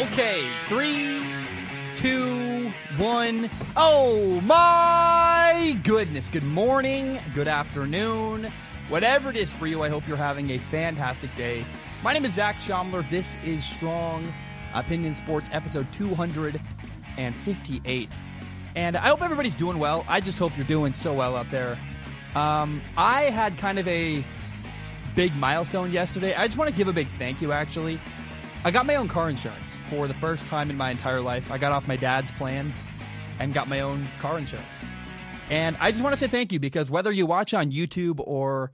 Okay, 3, 2, 1. Oh my goodness. Good morning, good afternoon, whatever it is for you. I hope you're having a fantastic day. My name is Zach Shomler. This is Strong Opinion Sports, episode 258. And I hope everybody's doing well. I just hope you're doing so well out there. I had kind of a big milestone yesterday. I just want to give a big thank you, actually. I got my own car insurance for the first time in my entire life. I got off my dad's plan and got my own car insurance. And I just want to say thank you, because whether you watch on YouTube or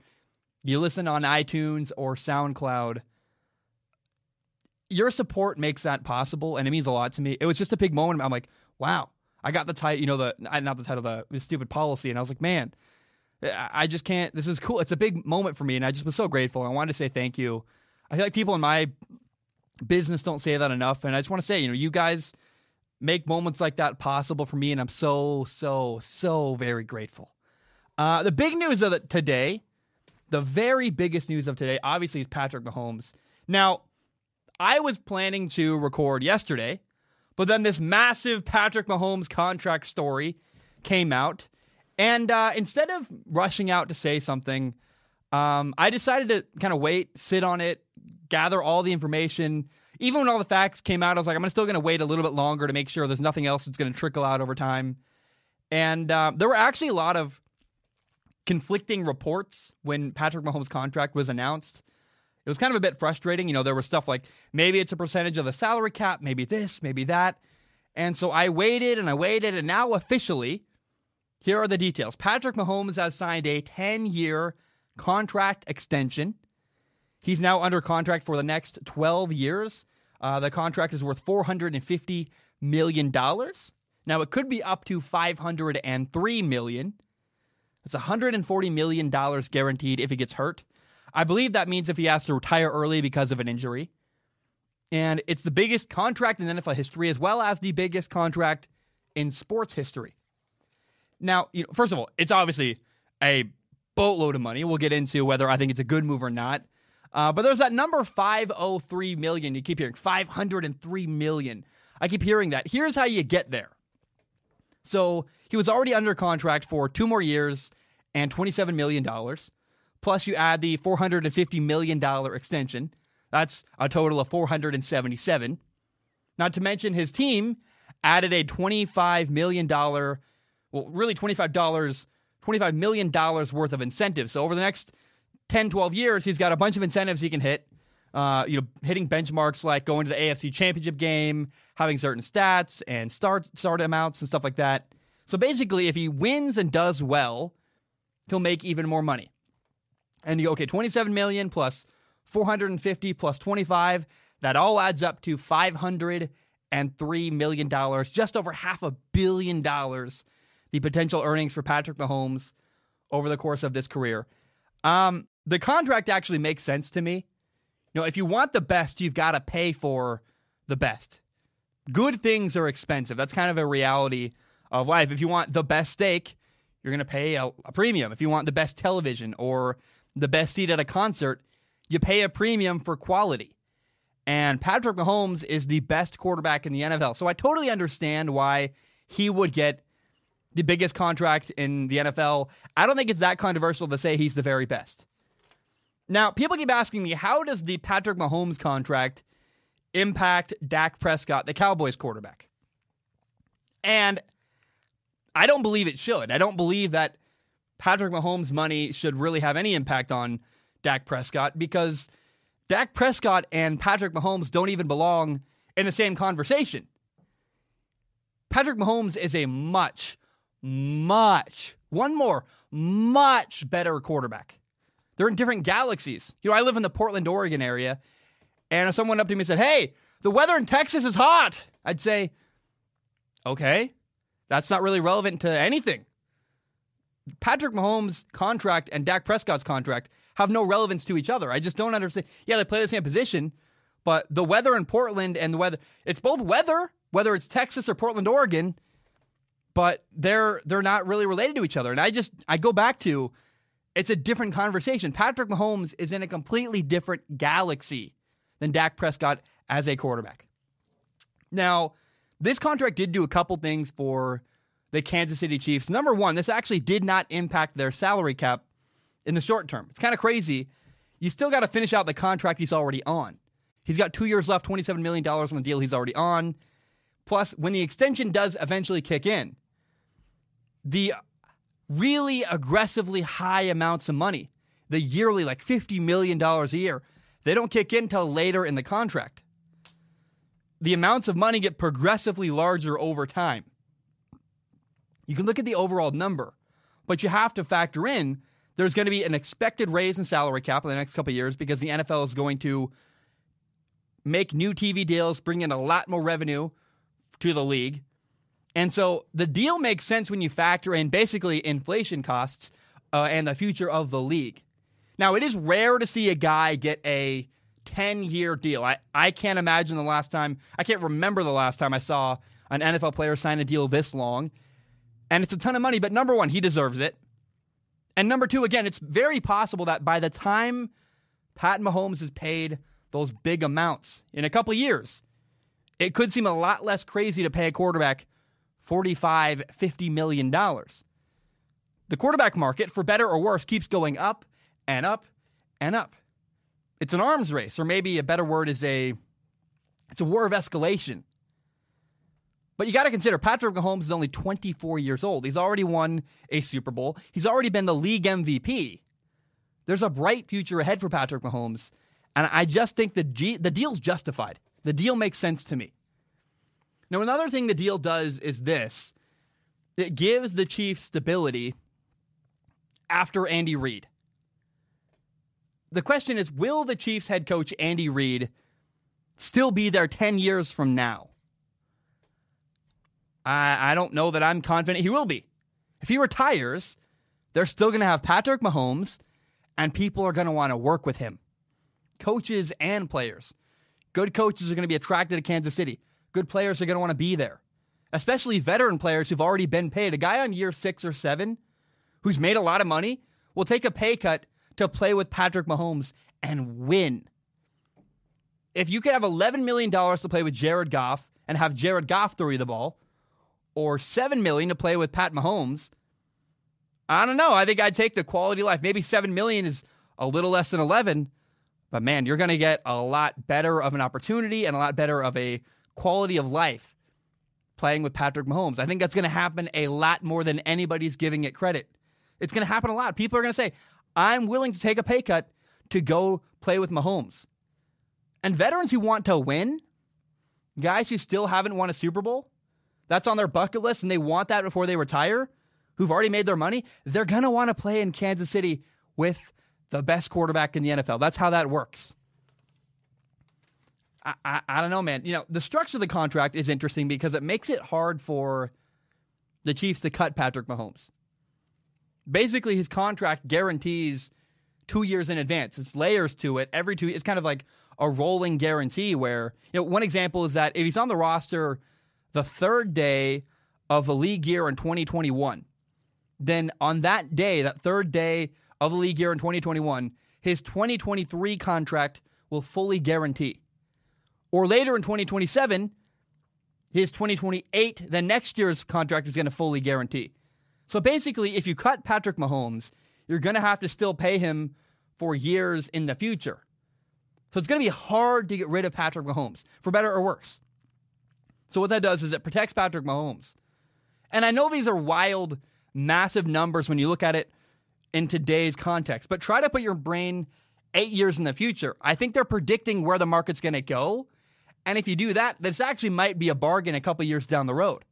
you listen on iTunes or SoundCloud, your support makes that possible, and it means a lot to me. It was just a big moment. I'm like, wow. I got the title, the stupid policy, and I was like, man, I just can't, this is cool. It's a big moment for me, and I just was so grateful. I wanted to say thank you. I feel like people in my business don't say that enough, and I just want to say, you guys make moments like that possible for me, and I'm so, so, so very grateful. The big news of today, the very biggest news of today, obviously, is Patrick Mahomes. Now, I was planning to record yesterday, but then this massive Patrick Mahomes contract story came out. And instead of rushing out to say something, I decided to kind of wait, sit on it, gather all the information. Even when all the facts came out, I was like, I'm still going to wait a little bit longer to make sure there's nothing else that's going to trickle out over time. And there were actually a lot of conflicting reports when Patrick Mahomes' contract was announced. It was kind of a bit frustrating. There was stuff like, maybe it's a percentage of the salary cap, maybe this, maybe that. And so I waited, and now officially, here are the details. Patrick Mahomes has signed a 10-year contract extension. He's now under contract for the next 12 years. The contract is worth $450 million. Now, it could be up to $503 million. It's $140 million guaranteed if he gets hurt. I believe that means if he has to retire early because of an injury. And it's the biggest contract in NFL history, as well as the biggest contract in sports history. Now, first of all, it's obviously a boatload of money. We'll get into whether I think it's a good move or not. But there's that number 503 million you keep hearing, 503 million. I keep hearing that. Here's how you get there. So he was already under contract for 2 more years and $27 million. Plus you add the $450 million extension. That's a total of 477. Not to mention his team added a $25 million Well, really $25 million worth of incentives. So over the next 10, 12 years, he's got a bunch of incentives he can hit. Hitting benchmarks like going to the AFC Championship game, having certain stats and start amounts and stuff like that. So basically, if he wins and does well, he'll make even more money. And you go, okay, 27 million plus 450 plus 25, that all adds up to $503 million, just over $500 million. The potential earnings for Patrick Mahomes over the course of this career. The contract actually makes sense to me. If you want the best, you've got to pay for the best. Good things are expensive. That's kind of a reality of life. If you want the best steak, you're going to pay a premium. If you want the best television or the best seat at a concert, you pay a premium for quality. And Patrick Mahomes is the best quarterback in the NFL. So I totally understand why he would get the biggest contract in the NFL. I don't think it's that controversial to say he's the very best. Now, people keep asking me, how does the Patrick Mahomes contract impact Dak Prescott, the Cowboys quarterback? And I don't believe it should. I don't believe that Patrick Mahomes' money should really have any impact on Dak Prescott, because Dak Prescott and Patrick Mahomes don't even belong in the same conversation. Patrick Mahomes is a much better quarterback. They're in different galaxies. I live in the Portland, Oregon area, and if someone up to me said, hey, the weather in Texas is hot, I'd say, okay, that's not really relevant to anything. Patrick Mahomes' contract and Dak Prescott's contract have no relevance to each other. I just don't understand. Yeah, they play the same position, but the weather in Portland and the weather, it's both weather, whether it's Texas or Portland, Oregon, but they're not really related to each other. And I go back to, it's a different conversation. Patrick Mahomes is in a completely different galaxy than Dak Prescott as a quarterback. Now, this contract did do a couple things for the Kansas City Chiefs. Number one, this actually did not impact their salary cap in the short term. It's kind of crazy. You still got to finish out the contract he's already on. He's got 2 years left, $27 million on the deal he's already on. Plus, when the extension does eventually kick in, the really aggressively high amounts of money, the yearly, like $50 million a year, they don't kick in until later in the contract. The amounts of money get progressively larger over time. You can look at the overall number, but you have to factor in there's going to be an expected raise in salary cap in the next couple of years because the NFL is going to make new TV deals, bring in a lot more revenue to the league. And so the deal makes sense when you factor in basically inflation costs and the future of the league. Now, it is rare to see a guy get a 10-year deal. I can't imagine the last time, I can't remember the last time I saw an NFL player sign a deal this long. And it's a ton of money, but number one, he deserves it. And number two, again, it's very possible that by the time Pat Mahomes is paid those big amounts in a couple of years, it could seem a lot less crazy to pay a quarterback $45, $50 million. The quarterback market, for better or worse, keeps going up and up and up. It's an arms race, or maybe a better word is it's a war of escalation. But you got to consider, Patrick Mahomes is only 24 years old. He's already won a Super Bowl. He's already been the league MVP. There's a bright future ahead for Patrick Mahomes, and I just think the deal's justified. The deal makes sense to me. Now, another thing the deal does is this. It gives the Chiefs stability after Andy Reid. The question is, will the Chiefs head coach Andy Reid still be there 10 years from now? I don't know that I'm confident he will be. If he retires, they're still going to have Patrick Mahomes, and people are going to want to work with him. Coaches and players. Good coaches are going to be attracted to Kansas City. Good players are going to want to be there, especially veteran players who've already been paid. A guy on year 6 or 7 who's made a lot of money will take a pay cut to play with Patrick Mahomes and win. If you could have $11 million to play with Jared Goff and have Jared Goff throw you the ball, or $7 million to play with Pat Mahomes, I don't know. I think I'd take the quality of life. Maybe $7 million is a little less than 11, but man, you're going to get a lot better of an opportunity and a lot better of a quality of life playing with Patrick Mahomes. I think that's going to happen a lot more than anybody's giving it credit. It's going to happen a lot. People are going to say, I'm willing to take a pay cut to go play with Mahomes. And veterans who want to win, guys who still haven't won a Super Bowl, that's on their bucket list, and they want that before they retire, who've already made their money, they're going to want to play in Kansas City with the best quarterback in the NFL. That's how that works. I don't know, man. You know, the structure of the contract is interesting because it makes it hard for the Chiefs to cut Patrick Mahomes. Basically, his contract guarantees 2 years in advance. It's layers to it. Every 2 years, it's kind of like a rolling guarantee where, you know, one example is that if he's on the roster the third day of the league year in 2021, then on that day, that third day of the league year in 2021, his 2023 contract will fully guarantee. Or later in 2027, his 2028, the next year's contract is going to fully guarantee. So basically, if you cut Patrick Mahomes, you're going to have to still pay him for years in the future. So it's going to be hard to get rid of Patrick Mahomes, for better or worse. So what that does is it protects Patrick Mahomes. And I know these are wild, massive numbers when you look at it in today's context, but try to put your brain 8 years in the future. I think they're predicting where the market's going to go. And if you do that, this actually might be a bargain a couple years down the road.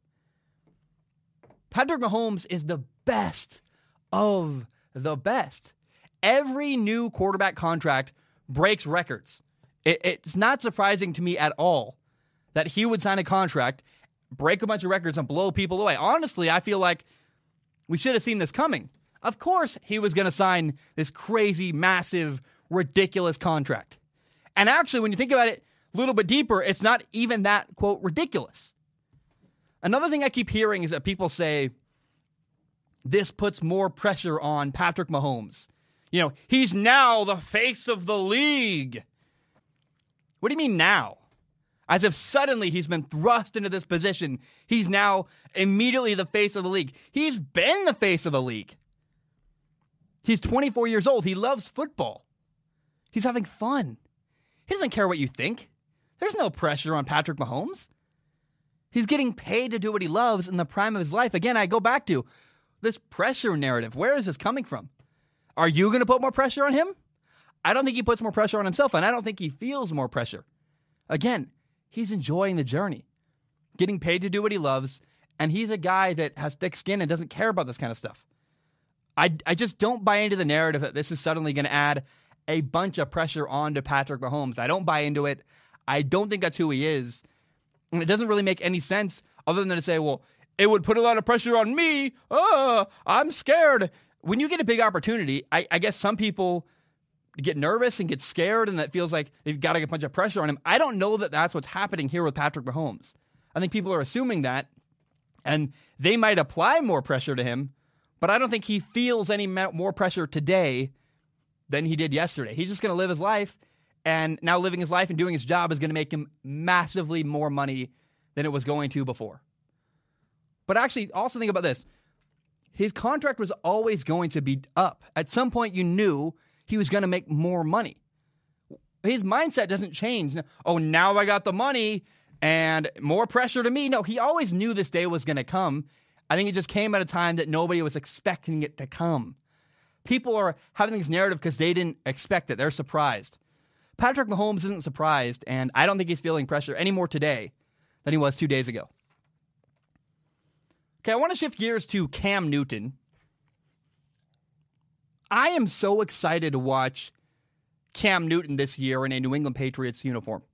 Patrick Mahomes is the best of the best. Every new quarterback contract breaks records. It's not surprising to me at all that he would sign a contract, break a bunch of records, and blow people away. Honestly, I feel like we should have seen this coming. Of course he was going to sign this crazy, massive, ridiculous contract. And actually, when you think about it a little bit deeper, it's not even that, quote, ridiculous. Another thing I keep hearing is that people say, this puts more pressure on Patrick Mahomes. You know, he's now the face of the league. What do you mean now? as if suddenly he's been thrust into this position. He's now immediately the face of the league. He's been the face of the league. He's 24 years old. He loves football. He's having fun. He doesn't care what you think. There's no pressure on Patrick Mahomes. He's getting paid to do what he loves in the prime of his life. Again, I go back to this pressure narrative. Where is this coming from? Are you going to put more pressure on him? I don't think he puts more pressure on himself, and I don't think he feels more pressure. Again, he's enjoying the journey, getting paid to do what he loves, and he's a guy that has thick skin and doesn't care about this kind of stuff. I just don't buy into the narrative that this is suddenly going to add a bunch of pressure onto Patrick Mahomes. I don't buy into it. I don't think that's who he is. And it doesn't really make any sense other than to say, well, it would put a lot of pressure on me. Oh, I'm scared. When you get a big opportunity, I guess some people get nervous and get scared, and that feels like they've got to get a bunch of pressure on him. I don't know that that's what's happening here with Patrick Mahomes. I think people are assuming that, and they might apply more pressure to him, but I don't think he feels any more pressure today than he did yesterday. He's just going to live his life, and now living his life and doing his job is going to make him massively more money than it was going to before. But actually, also think about this. His contract was always going to be up. At some point, you knew he was going to make more money. His mindset doesn't change. Oh, now I got the money and more pressure to me. No, he always knew this day was going to come. I think it just came at a time that nobody was expecting it to come. People are having this narrative because they didn't expect it. They're surprised. Patrick Mahomes isn't surprised, and I don't think he's feeling pressure any more today than he was 2 days ago. Okay, I want to shift gears to Cam Newton. I am so excited to watch Cam Newton this year in a New England Patriots uniform.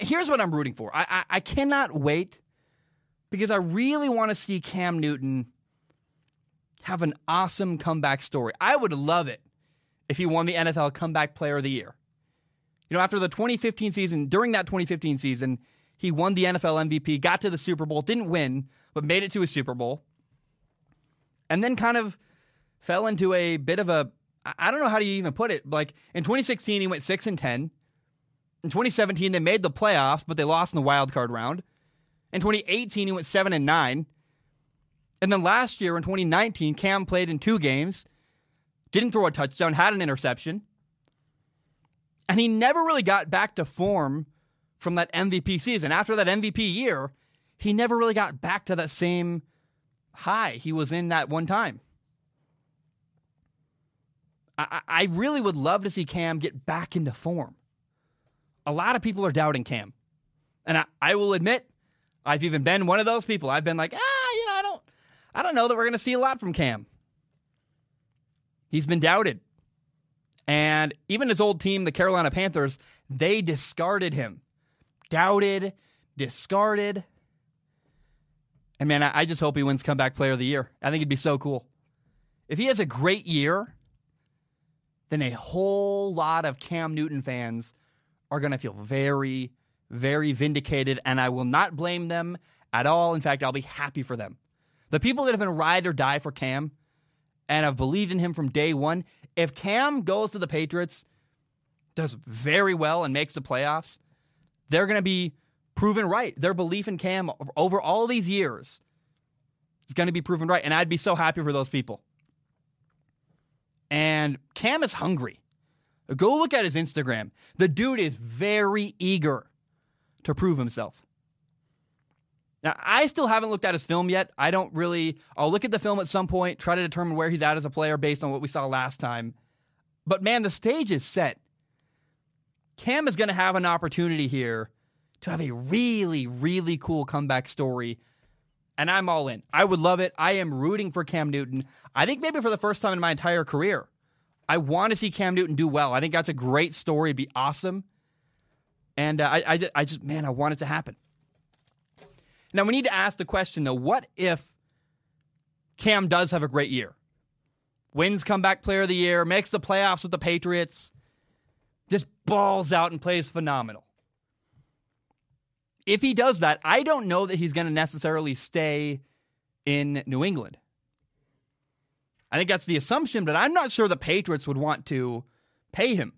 Here's what I'm rooting for. I cannot wait because I really want to see Cam Newton have an awesome comeback story. I would love it if he won the NFL Comeback Player of the Year. You know, after the 2015 season, during that 2015 season, he won the NFL MVP, got to the Super Bowl, didn't win, but made it to a Super Bowl, and then kind of fell into a bit of a, I don't know how to even put it. Like, in 2016, he went 6-10. In 2017, they made the playoffs, but they lost in the wild card round. In 2018, he went 7-9. And then last year, in 2019, Cam played in 2 games, didn't throw a touchdown, had an interception. And he never really got back to form from that MVP season. After that MVP year, he never really got back to that same high he was in that one time. I really would love to see Cam get back into form. A lot of people are doubting Cam. And I will admit, I've even been one of those people. I've been like, I don't know that we're going to see a lot from Cam. He's been doubted. And even his old team, the Carolina Panthers, they discarded him. Doubted, discarded. And man, I just hope he wins Comeback Player of the Year. I think it'd be so cool. If he has a great year, then a whole lot of Cam Newton fans are going to feel very, very vindicated, and I will not blame them at all. In fact, I'll be happy for them. The people that have been ride or die for Cam and have believed in him from day one, if Cam goes to the Patriots, does very well and makes the playoffs, they're going to be proven right. Their belief in Cam over all these years is going to be proven right, and I'd be so happy for those people. And Cam is hungry. Go look at his Instagram. The dude is very eager to prove himself. Now, I still haven't looked at his film yet. I'll look at the film at some point, try to determine where he's at as a player based on what we saw last time. But man, the stage is set. Cam is going to have an opportunity here to have a really, really cool comeback story. And I'm all in. I would love it. I am rooting for Cam Newton. I think maybe for the first time in my entire career, I want to see Cam Newton do well. I think that's a great story. It'd be awesome. And I want it to happen. Now, we need to ask the question, though, what if Cam does have a great year? Wins Comeback Player of the Year, makes the playoffs with the Patriots, just balls out and plays phenomenal. If he does that, I don't know that he's going to necessarily stay in New England. I think that's the assumption, but I'm not sure the Patriots would want to pay him.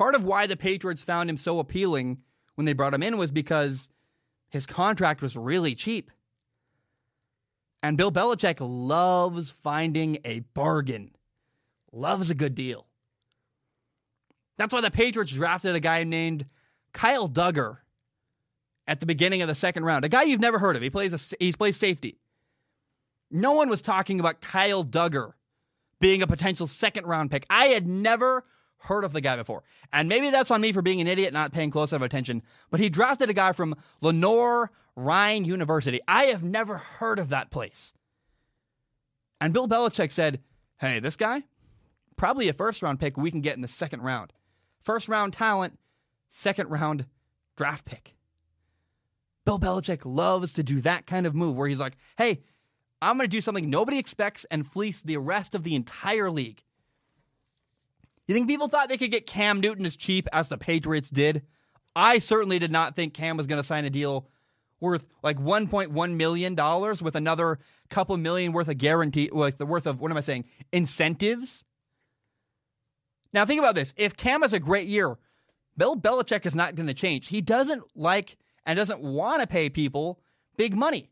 part of why the Patriots found him so appealing when they brought him in was because his contract was really cheap. And Bill Belichick loves finding a bargain, loves a good deal. That's why the Patriots drafted a guy named Kyle Dugger at the beginning of the second round, a guy you've never heard of. He plays safety. No one was talking about Kyle Dugger being a potential second-round pick. I had never heard of the guy before. And maybe that's on me for being an idiot, not paying close enough attention. But he drafted a guy from Lenore Ryan University. I have never heard of that place. And Bill Belichick said, hey, this guy, probably a first-round pick we can get in the second round. First-round talent, second-round draft pick. Bill Belichick loves to do that kind of move where he's like, hey, I'm going to do something nobody expects and fleece the rest of the entire league. You think people thought they could get Cam Newton as cheap as the Patriots did? I certainly did not think Cam was going to sign a deal worth like $1.1 million with another couple million worth of guarantee, like the worth of, what am I saying, incentives. Now think about this. If Cam has a great year, Bill Belichick is not going to change. He doesn't like and doesn't want to pay people big money.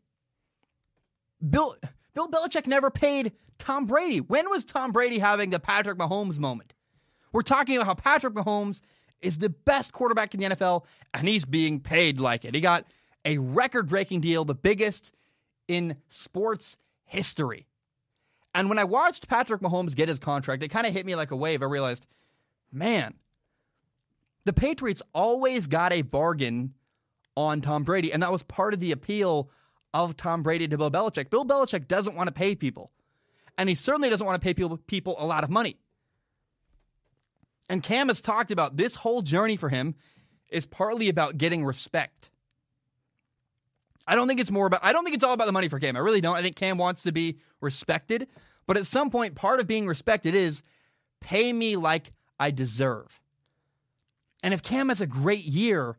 Bill Belichick never paid Tom Brady. When was Tom Brady having the Patrick Mahomes moment? We're talking about how Patrick Mahomes is the best quarterback in the NFL, and he's being paid like it. He got a record-breaking deal, the biggest in sports history. And when I watched Patrick Mahomes get his contract, it kind of hit me like a wave. I realized, man, the Patriots always got a bargain on Tom Brady, and that was part of the appeal of Tom Brady to Bill Belichick. Bill Belichick doesn't want to pay people. And he certainly doesn't want to pay people a lot of money. And Cam has talked about this whole journey for him is partly about getting respect. I don't think it's all about the money for Cam. I really don't. I think Cam wants to be respected. But at some point, part of being respected is pay me like I deserve. And if Cam has a great year,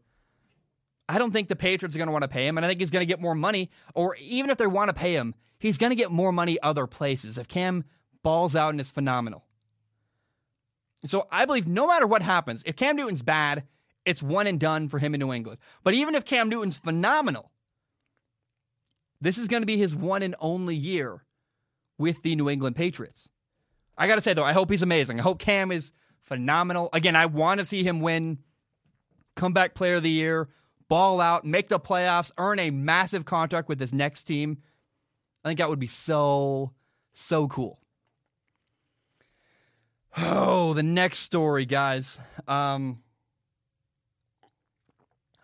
I don't think the Patriots are going to want to pay him, and I think he's going to get more money, or even if they want to pay him, he's going to get more money other places if Cam balls out and is phenomenal. So I believe no matter what happens, if Cam Newton's bad, it's one and done for him in New England. But even if Cam Newton's phenomenal, this is going to be his one and only year with the New England Patriots. I got to say, though, I hope he's amazing. I hope Cam is phenomenal. Again, I want to see him win Comeback Player of the Year, ball out, make the playoffs, earn a massive contract with this next team. I think that would be so, so cool. Oh, the next story, guys. Oh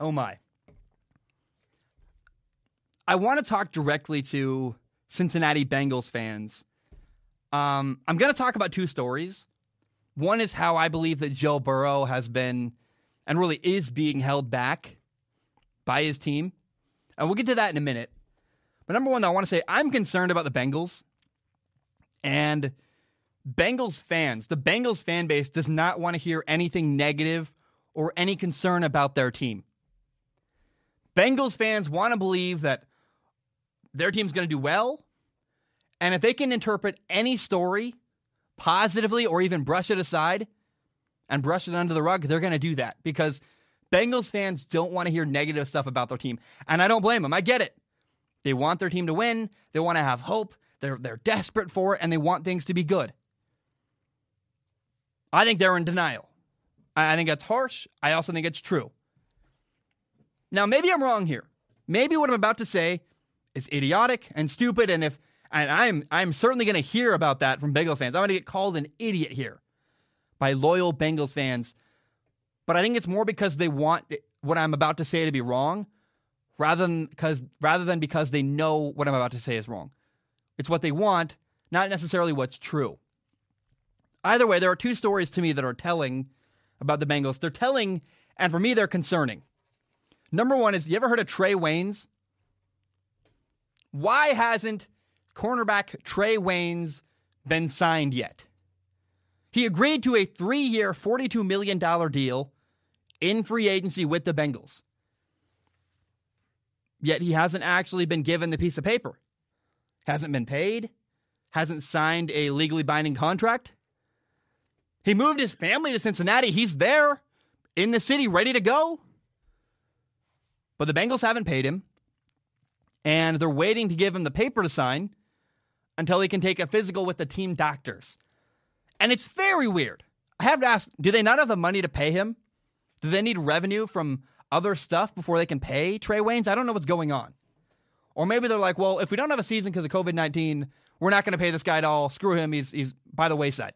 my. I want to talk directly to Cincinnati Bengals fans. I'm going to talk about two stories. One is how I believe that Joe Burrow has been and really is being held back by his team. And we'll get to that in a minute. But number one, I want to say I'm concerned about the Bengals. And Bengals fans, the Bengals fan base does not want to hear anything negative or any concern about their team. Bengals fans want to believe that their team's going to do well. And if they can interpret any story positively or even brush it aside and brush it under the rug, they're going to do that because Bengals fans don't want to hear negative stuff about their team. And I don't blame them. I get it. They want their team to win. They want to have hope. They're desperate for it, and they want things to be good. I think they're in denial. I think that's harsh. I also think it's true. Now, maybe I'm wrong here. Maybe what I'm about to say is idiotic and stupid, and I'm certainly going to hear about that from Bengals fans. I'm going to get called an idiot here by loyal Bengals fans. But I think it's more because they want what I'm about to say to be wrong rather than because they know what I'm about to say is wrong. It's what they want, not necessarily what's true. Either way, there are two stories to me that are telling about the Bengals. They're telling, and for me, they're concerning. Number one is, you ever heard of Trey Waynes? Why hasn't cornerback Trey Waynes been signed yet? He agreed to a 3-year, $42 million deal in free agency with the Bengals. Yet he hasn't actually been given the piece of paper. Hasn't been paid. Hasn't signed a legally binding contract. He moved his family to Cincinnati. He's there. in the city, ready to go. But the Bengals haven't paid him, and they're waiting to give him the paper to sign until he can take a physical with the team doctors. And it's very weird. I have to ask, do they not have the money to pay him? Do they need revenue from other stuff before they can pay Trey Waynes? I don't know what's going on. Or maybe they're like, well, if we don't have a season because of COVID-19, we're not going to pay this guy at all. Screw him. He's by the wayside.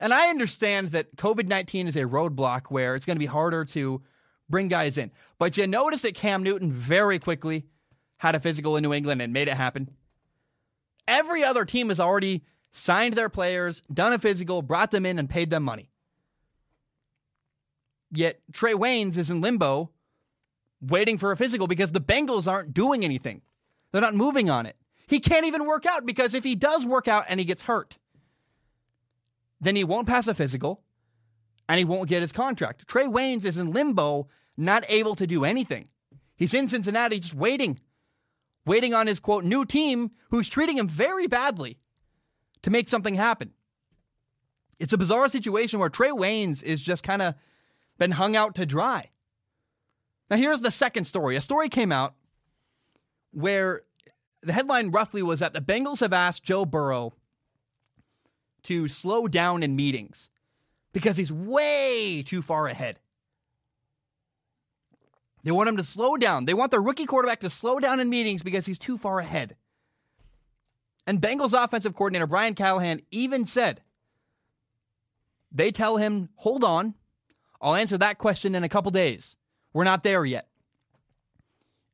And I understand that COVID-19 is a roadblock where it's going to be harder to bring guys in. But you notice that Cam Newton very quickly had a physical in New England and made it happen. Every other team has already signed their players, done a physical, brought them in, and paid them money. Yet Trey Waynes is in limbo waiting for a physical because the Bengals aren't doing anything. They're not moving on it. He can't even work out because if he does work out and he gets hurt, then he won't pass a physical and he won't get his contract. Trey Waynes is in limbo, not able to do anything. He's in Cincinnati just waiting on his, quote, new team who's treating him very badly to make something happen. It's a bizarre situation where Trey Waynes is just kind of been hung out to dry. Now, here's the second story. A story came out where the headline roughly was that the Bengals have asked Joe Burrow to slow down in meetings because he's way too far ahead. They want him to slow down. They want their rookie quarterback to slow down in meetings because he's too far ahead. And Bengals offensive coordinator Brian Callahan even said, they tell him, hold on, I'll answer that question in a couple days. We're not there yet.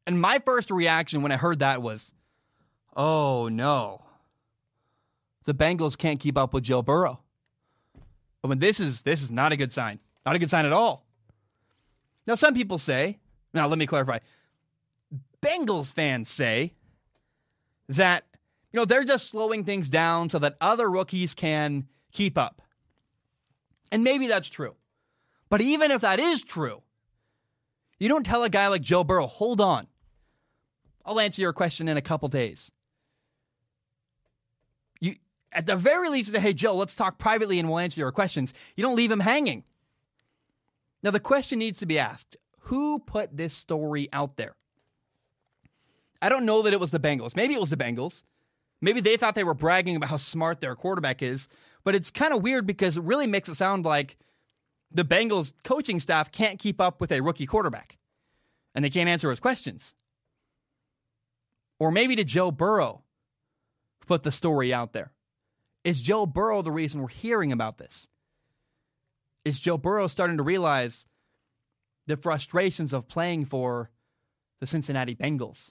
And my first reaction when I heard that was, oh no, the Bengals can't keep up with Joe Burrow. I mean, this is not a good sign. Not a good sign at all. Now, some people say, now, let me clarify. Bengals fans say that, you know, they're just slowing things down so that other rookies can keep up. And maybe that's true. But even if that is true, you don't tell a guy like Joe Burrow, hold on, I'll answer your question in a couple days. You, at the very least, you say, hey, Joe, let's talk privately and we'll answer your questions. You don't leave him hanging. Now, the question needs to be asked. Who put this story out there? I don't know that it was the Bengals. Maybe it was the Bengals. Maybe they thought they were bragging about how smart their quarterback is. But it's kind of weird because it really makes it sound like the Bengals coaching staff can't keep up with a rookie quarterback. And they can't answer his questions. Or maybe to Joe Burrow put the story out there. Is Joe Burrow the reason we're hearing about this? Is Joe Burrow starting to realize the frustrations of playing for the Cincinnati Bengals?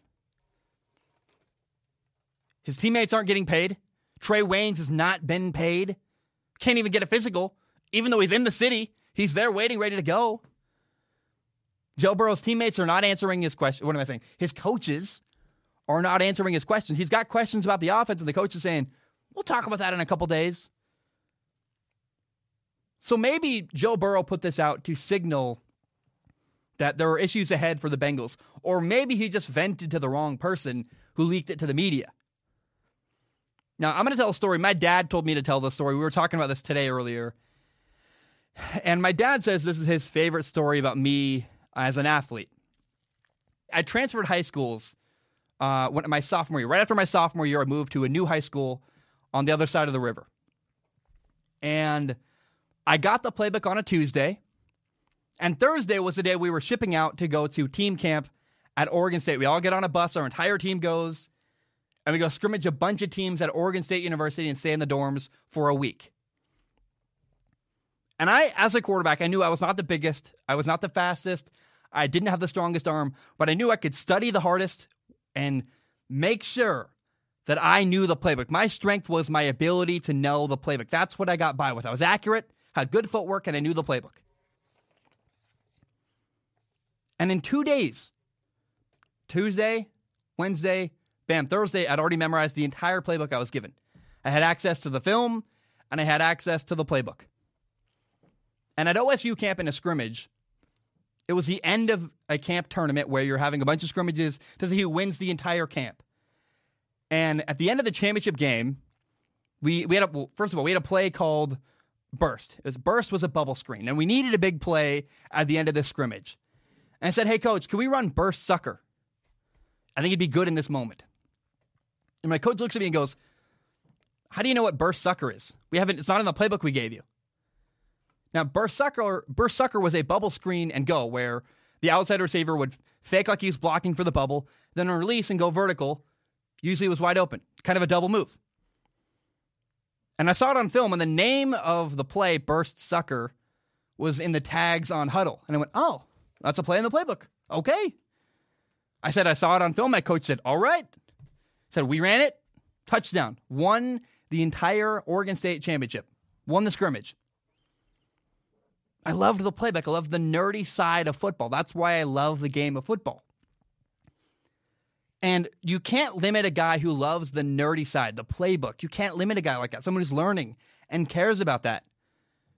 His teammates aren't getting paid. Trey Waynes has not been paid. Can't even get a physical. Even though he's in the city, he's there waiting, ready to go. Joe Burrow's teammates are not answering his questions. What am I saying? His coaches are not answering his questions. He's got questions about the offense, and the coach is saying, we'll talk about that in a couple days. So maybe Joe Burrow put this out to signal that there are issues ahead for the Bengals. Or maybe he just vented to the wrong person who leaked it to the media. Now, I'm going to tell a story. My dad told me to tell this story. We were talking about this today earlier. And my dad says this is his favorite story about me as an athlete. I transferred high schools my sophomore year. Right after my sophomore year, I moved to a new high school on the other side of the river. And I got the playbook on a Tuesday, and Thursday was the day we were shipping out to go to team camp at Oregon State. We all get on a bus, our entire team goes, and we go scrimmage a bunch of teams at Oregon State University and stay in the dorms for a week. And I, as a quarterback, I knew I was not the biggest, I was not the fastest, I didn't have the strongest arm, but I knew I could study the hardest and make sure that I knew the playbook. My strength was my ability to know the playbook. That's what I got by with. I was accurate, had good footwork, and I knew the playbook. And in 2 days, Tuesday, Wednesday, bam, Thursday, I'd already memorized the entire playbook I was given. I had access to the film, and I had access to the playbook. And at OSU camp in a scrimmage, it was the end of a camp tournament where you're having a bunch of scrimmages to see who wins the entire camp. And at the end of the championship game, we had a play called burst. It was a bubble screen, and we needed a big play at the end of this scrimmage. And I said, hey, coach, can we run burst sucker? I think it'd be good in this moment. And my coach looks at me and goes, how do you know what burst sucker is? It's not in the playbook we gave you. Now, burst sucker was a bubble screen and go, where the outside receiver would fake like he was blocking for the bubble, then release and go vertical. Usually it was wide open, kind of a double move. And I saw it on film, and the name of the play, burst sucker, was in the tags on huddle. And I went, oh, that's a play in the playbook. Okay. I said, I saw it on film. My coach said, all right. I said, we ran it. Touchdown. Won the entire Oregon State championship. Won the scrimmage. I loved the playbook. I loved the nerdy side of football. That's why I love the game of football. And you can't limit a guy who loves the nerdy side, the playbook. You can't limit a guy like that, someone who's learning and cares about that.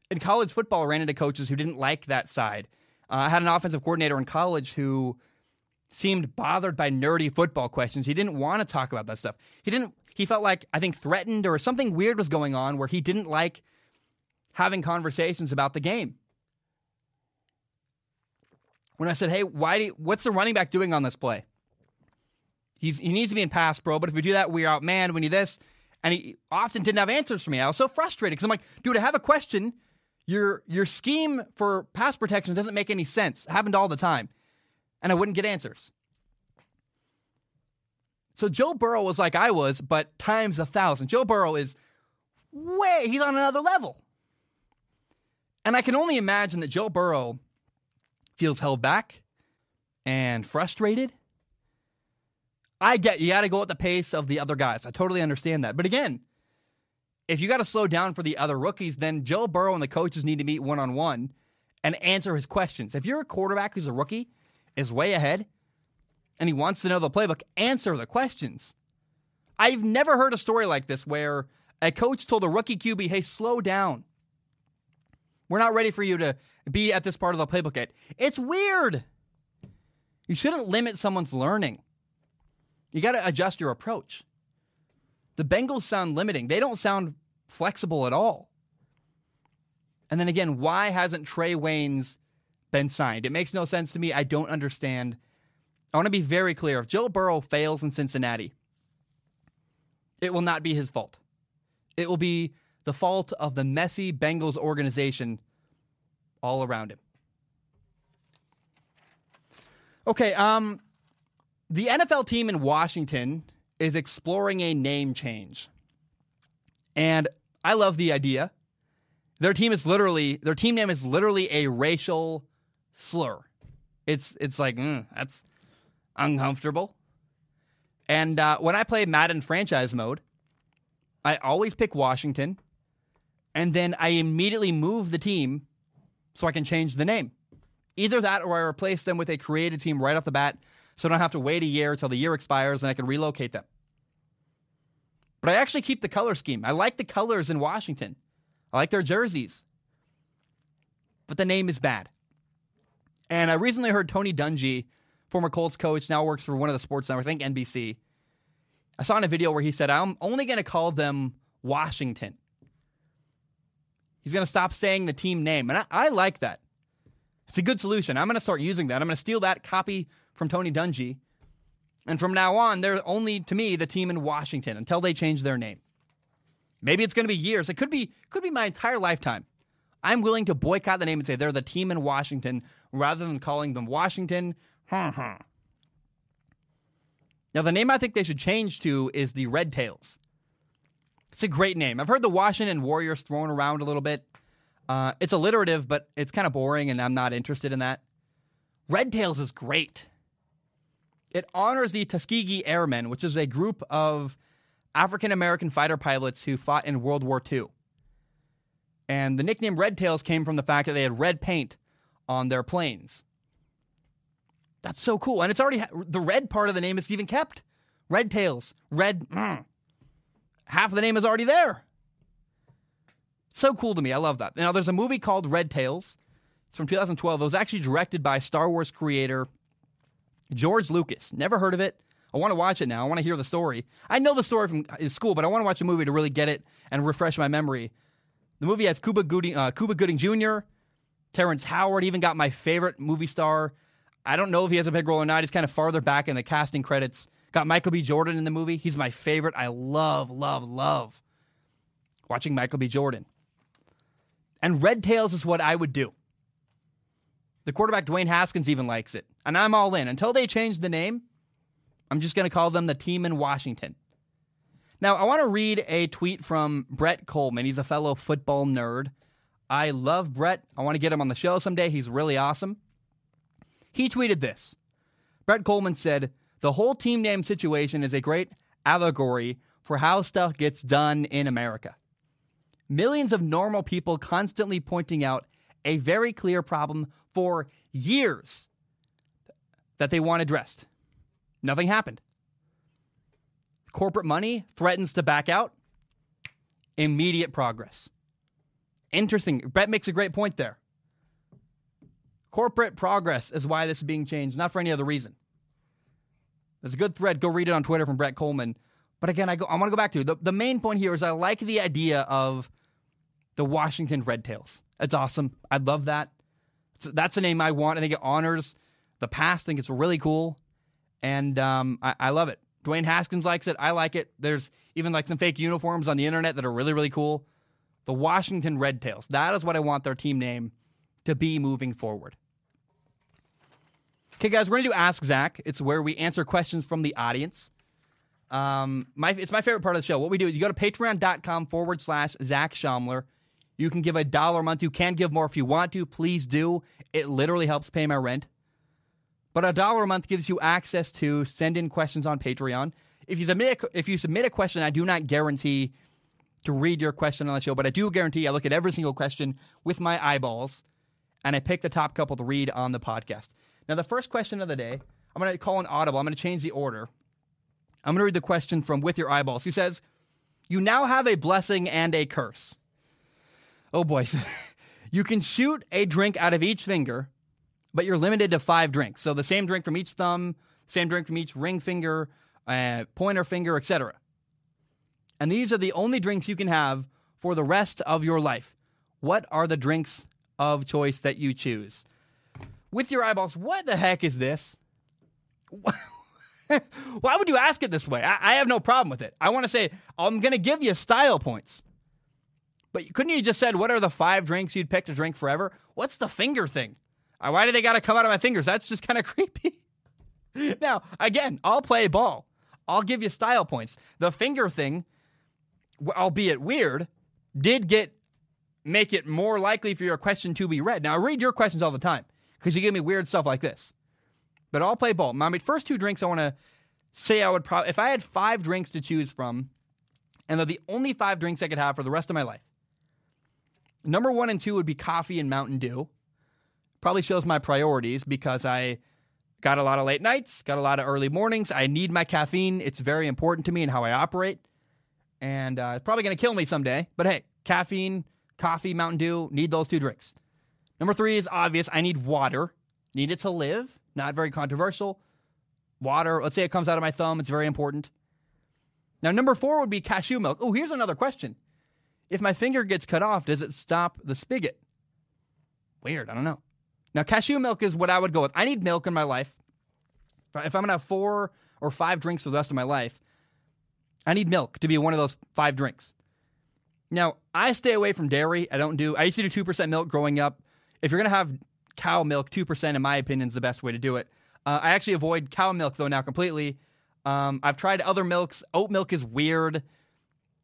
In college football, I ran into coaches who didn't like that side. I had an offensive coordinator in college who seemed bothered by nerdy football questions. He didn't want to talk about that stuff. He felt like, I think, threatened, or something weird was going on where he didn't like having conversations about the game. When I said, hey, what's the running back doing on this play? He needs to be in pass pro, but if we do that, we're outmanned. We need this. And he often didn't have answers for me. I was so frustrated because I'm like, dude, I have a question. Your scheme for pass protection doesn't make any sense. It happened all the time. And I wouldn't get answers. So Joe Burrow was like I was, but times 1,000. Joe Burrow is he's on another level. And I can only imagine that Joe Burrow feels held back and frustrated. I get you got to go at the pace of the other guys. I totally understand that. But again, if you got to slow down for the other rookies, then Joe Burrow and the coaches need to meet one-on-one and answer his questions. If you're a quarterback who's a rookie, is way ahead, and he wants to know the playbook, answer the questions. I've never heard a story like this where a coach told a rookie QB, hey, slow down. We're not ready for you to be at this part of the playbook yet. It's weird. You shouldn't limit someone's learning. You got to adjust your approach. The Bengals sound limiting. They don't sound flexible at all. And then again, why hasn't Trey Waynes been signed? It makes no sense to me. I don't understand. I want to be very clear. If Joe Burrow fails in Cincinnati, it will not be his fault. It will be the fault of the messy Bengals organization all around him. Okay, the NFL team in Washington is exploring a name change. And I love the idea. Their team name is literally a racial slur. It's like, that's uncomfortable. And when I play Madden franchise mode, I always pick Washington. And then I immediately move the team so I can change the name. Either that or I replace them with a created team right off the bat, so I don't have to wait a year until the year expires and I can relocate them. But I actually keep the color scheme. I like the colors in Washington. I like their jerseys. But the name is bad. And I recently heard Tony Dungy, former Colts coach, now works for one of the sports networks, I think NBC. I saw in a video where he said, I'm only going to call them Washington. He's going to stop saying the team name. And I like that. It's a good solution. I'm going to start using that. I'm going to steal that copy from Tony Dungy. And from now on, they're only, to me, the team in Washington until they change their name. Maybe it's going to be years. It could be my entire lifetime. I'm willing to boycott the name and say they're the team in Washington rather than calling them Washington. Now, the name I think they should change to is the Red Tails. It's a great name. I've heard the Washington Warriors thrown around a little bit. It's alliterative, but it's kind of boring, and I'm not interested in that. Red Tails is great. It honors the Tuskegee Airmen, which is a group of African-American fighter pilots who fought in World War II. And the nickname Red Tails came from the fact that they had red paint on their planes. That's so cool. And it's already, the red part of the name is even kept. Red Tails. Red, half of the name is already there. It's so cool to me. I love that. Now, there's a movie called Red Tails. It's from 2012. It was actually directed by Star Wars creator George Lucas. Never heard of it. I want to watch it now. I want to hear the story. I know the story from school, but I want to watch a movie to really get it and refresh my memory. The movie has Cuba Gooding Jr., Terrence Howard, even got my favorite movie star. I don't know if he has a big role or not. He's kind of farther back in the casting credits. Got Michael B. Jordan in the movie. He's my favorite. I love watching Michael B. Jordan. And Red Tails is what I would do. The quarterback, Dwayne Haskins, even likes it. And I'm all in. Until they change the name, I'm just going to call them the team in Washington. Now, I want to read a tweet from Brett Coleman. He's a fellow football nerd. I love Brett. I want to get him on the show someday. He's really awesome. He tweeted this. Brett Coleman said, "The whole team name situation is a great allegory for how stuff gets done in America. Millions of normal people constantly pointing out a very clear problem for years that they want addressed. Nothing happened. Corporate money threatens to back out. Immediate progress." Interesting. Brett makes a great point there. Corporate progress is why this is being changed, not for any other reason. There's a good thread. Go read it on Twitter from Brett Coleman. But again, I want to go back to the main point here is I like the idea of the Washington Red Tails. That's awesome. I love that. That's the name I want. I think it honors the past. I think it's really cool. And I love it. Dwayne Haskins likes it. I like it. There's even like some fake uniforms on the internet that are really, really cool. The Washington Red Tails. That is what I want their team name to be moving forward. Okay, guys, we're going to do Ask Zach. It's where we answer questions from the audience. It's my favorite part of the show. What we do is you go to patreon.com/Zach Shomler. You can give $1 a month. You can give more if you want to. Please do. It literally helps pay my rent. But $1 a month gives you access to send in questions on Patreon. If you submit a question, I do not guarantee to read your question on the show, but I do guarantee I look at every single question with my eyeballs, and I pick the top couple to read on the podcast. Now, the first question of the day, I'm going to call an audible. I'm going to change the order. I'm going to read the question from With Your Eyeballs. He says, "You now have a blessing and a curse." Oh, boy. "You can shoot a drink out of each finger, but you're limited to 5 drinks. So the same drink from each thumb, same drink from each ring finger, pointer finger, etc. And these are the only drinks you can have for the rest of your life. What are the drinks of choice that you choose?" With Your Eyeballs, what the heck is this? Why would you ask it this way? I have no problem with it. I want to say, I'm going to give you style points. But couldn't you just said, what are the 5 drinks you'd pick to drink forever? What's the finger thing? Why do they got to come out of my fingers? That's just kind of creepy. Now, again, I'll play ball. I'll give you style points. The finger thing, albeit weird, make it more likely for your question to be read. Now, I read your questions all the time, because you give me weird stuff like this. But I'll play ball. My first 2 drinks I want to say I would probably... If I had 5 drinks to choose from, and they're the only 5 drinks I could have for the rest of my life, number 1 and 2 would be coffee and Mountain Dew. Probably shows my priorities, because I got a lot of late nights, got a lot of early mornings. I need my caffeine. It's very important to me and how I operate. And it's probably going to kill me someday. But hey, caffeine, coffee, Mountain Dew, need those 2 drinks. Number 3 is obvious. I need water. Need it to live. Not very controversial. Water. Let's say it comes out of my thumb. It's very important. Now, number 4 would be cashew milk. Oh, here's another question. If my finger gets cut off, does it stop the spigot? Weird. I don't know. Now, cashew milk is what I would go with. I need milk in my life. If I'm going to have 4 or 5 drinks for the rest of my life, I need milk to be one of those 5 drinks. Now, I stay away from dairy. I used to do 2% milk growing up. If you're going to have cow milk, 2%, in my opinion, is the best way to do it. I actually avoid cow milk, though, now completely. I've tried other milks. Oat milk is weird.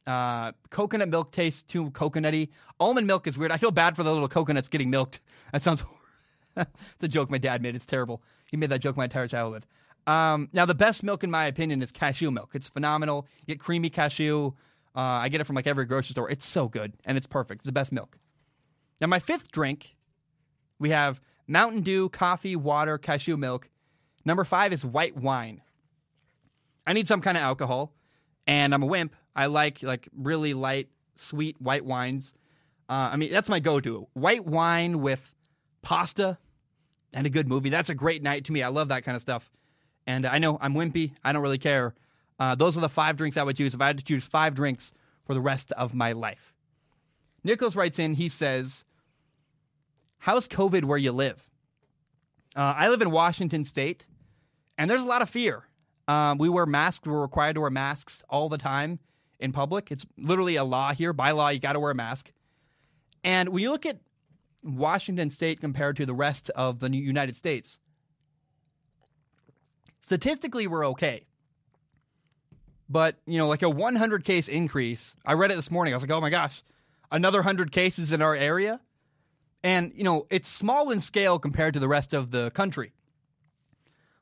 Coconut milk tastes too coconutty. Almond milk is weird. I feel bad for the little coconuts getting milked. That sounds horrible. It's a joke my dad made. It's terrible. He made that joke my entire childhood. Now, the best milk, in my opinion, is cashew milk. It's phenomenal. You get creamy cashew. I get it from, like, every grocery store. It's so good, and it's perfect. It's the best milk. Now, my 5th drink... We have Mountain Dew, coffee, water, cashew milk. Number 5 is white wine. I need some kind of alcohol, and I'm a wimp. I like really light, sweet white wines. That's my go-to. White wine with pasta and a good movie. That's a great night to me. I love that kind of stuff. And I know I'm wimpy. I don't really care. Those are the 5 drinks I would choose if I had to choose 5 drinks for the rest of my life. Nicholas writes in, he says, how's COVID where you live? I live in Washington State, and there's a lot of fear. We wear masks. We're required to wear masks all the time in public. It's literally a law here. By law, you got to wear a mask. And when you look at Washington State compared to the rest of the United States, statistically, we're okay. But, you know, like a 100-case increase, I read it this morning. I was like, oh, my gosh, another 100 cases in our area? And, you know, it's small in scale compared to the rest of the country.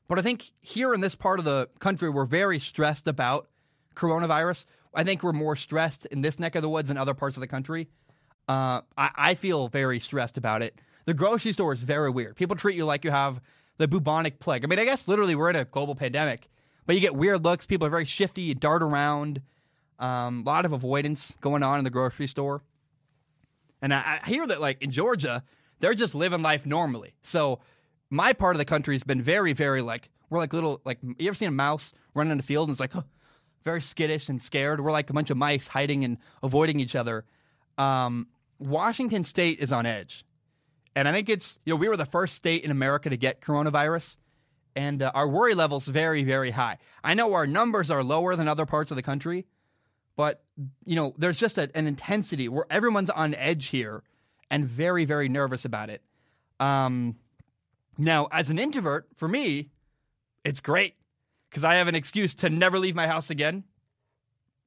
But I think here in this part of the country, we're very stressed about coronavirus. I think we're more stressed in this neck of the woods than other parts of the country. I feel very stressed about it. The grocery store is very weird. People treat you like you have the bubonic plague. I mean, I guess literally we're in a global pandemic. But you get weird looks. People are very shifty. You dart around. A lot of avoidance going on in the grocery store. And I hear that, like, in Georgia, they're just living life normally. So my part of the country has been very, very, like, we're like little, like, you ever seen a mouse running in the field? And it's like, oh, very skittish and scared. We're like a bunch of mice hiding and avoiding each other. Washington State is on edge. And I think it's, you know, we were the first state in America to get coronavirus. And our worry level's very, very high. I know our numbers are lower than other parts of the country, but, you know, there's just an intensity where everyone's on edge here and very, very nervous about it. Now, as an introvert, for me, it's great because I have an excuse to never leave my house again,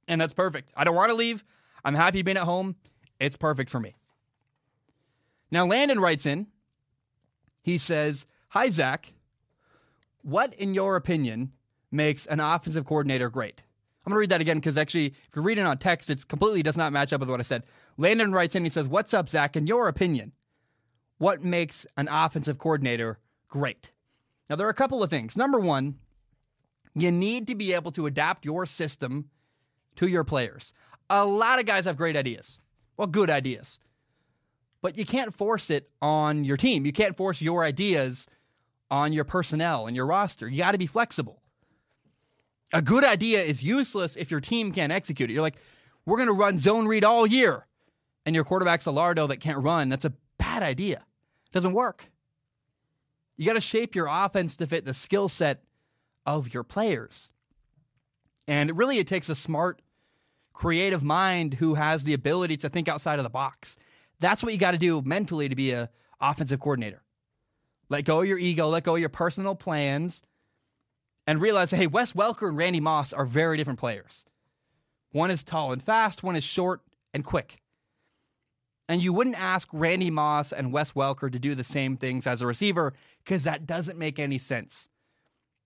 and that's perfect. I don't want to leave. I'm happy being at home. It's perfect for me. Now, Landon writes in. He says, hi, Zach. What, in your opinion, makes an offensive coordinator great? I'm going to read that again because actually, if you're reading on text, it completely does not match up with what I said. Landon writes in, he says, what's up, Zach? In your opinion, what makes an offensive coordinator great? Now, there are a couple of things. Number one, you need to be able to adapt your system to your players. A lot of guys have great ideas. Well, good ideas. But you can't force it on your team. You can't force your ideas on your personnel and your roster. You got to be flexible. A good idea is useless if your team can't execute it. You're like, we're going to run zone read all year, and your quarterback's a lardo that can't run. That's a bad idea. It doesn't work. You got to shape your offense to fit the skill set of your players. And it takes a smart, creative mind who has the ability to think outside of the box. That's what you got to do mentally to be an offensive coordinator. Let go of your ego, let go of your personal plans, and realize, hey, Wes Welker and Randy Moss are very different players. One is tall and fast, one is short and quick. And you wouldn't ask Randy Moss and Wes Welker to do the same things as a receiver because that doesn't make any sense.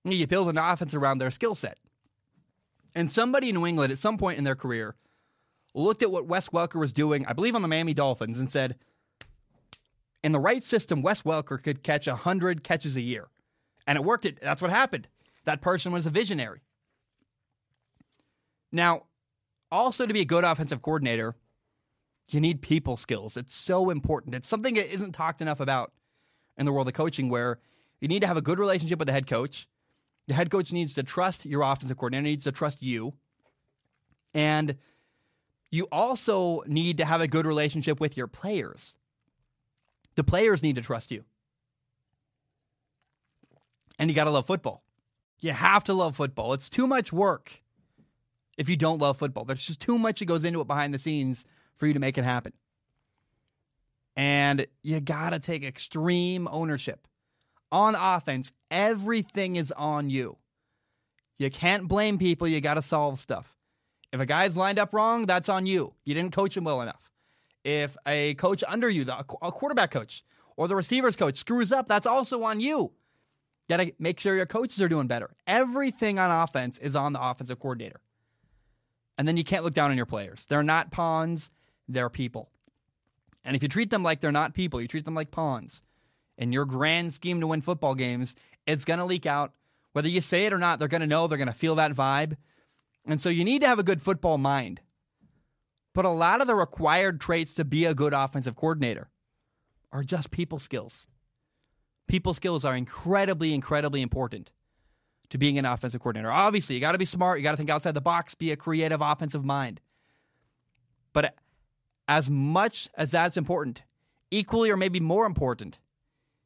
You build an offense around their skill set. And somebody in New England at some point in their career looked at what Wes Welker was doing, I believe on the Miami Dolphins, and said, in the right system, Wes Welker could catch 100 catches a year. And it worked. That's what happened. That person was a visionary. Now, also to be a good offensive coordinator, you need people skills. It's so important. It's something that isn't talked enough about in the world of coaching, where you need to have a good relationship with the head coach. The head coach needs to trust your offensive coordinator, needs to trust you. And you also need to have a good relationship with your players. The players need to trust you. And you got to love football. You have to love football. It's too much work if you don't love football. There's just too much that goes into it behind the scenes for you to make it happen. And you got to take extreme ownership. On offense, everything is on you. You can't blame people. You got to solve stuff. If a guy's lined up wrong, that's on you. You didn't coach him well enough. If a coach under you, a quarterback coach or the receivers coach screws up, that's also on you. Got to make sure your coaches are doing better. Everything on offense is on the offensive coordinator. And then you can't look down on your players. They're not pawns. They're people. And if you treat them like they're not people, you treat them like pawns in your grand scheme to win football games, it's going to leak out. Whether you say it or not, they're going to know. They're going to feel that vibe. And so you need to have a good football mind. But a lot of the required traits to be a good offensive coordinator are just people skills. People skills are incredibly, incredibly important to being an offensive coordinator. Obviously, you got to be smart. You got to think outside the box, be a creative offensive mind. But as much as that's important, equally or maybe more important,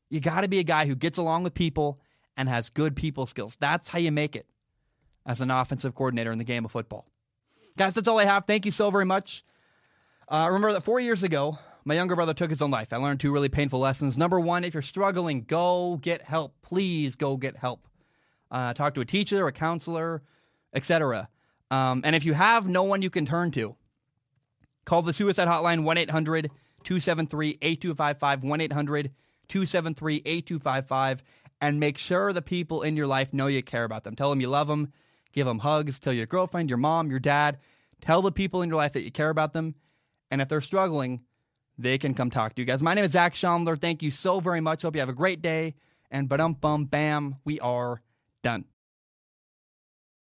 you got to be a guy who gets along with people and has good people skills. That's how you make it as an offensive coordinator in the game of football. Guys, that's all I have. Thank you so very much. Remember that 4 years ago, my younger brother took his own life. I learned two really painful lessons. Number one, if you're struggling, go get help. Please go get help. Talk to a teacher, a counselor, etc. And if you have no one you can turn to, call the suicide hotline 1-800-273-8255, 1-800-273-8255, and make sure the people in your life know you care about them. Tell them you love them. Give them hugs. Tell your girlfriend, your mom, your dad. Tell the people in your life that you care about them. And if they're struggling, they can come talk to you guys. My name is Zach Shomler. Thank you so very much. Hope you have a great day. And ba-dum-bum-bam, we are done.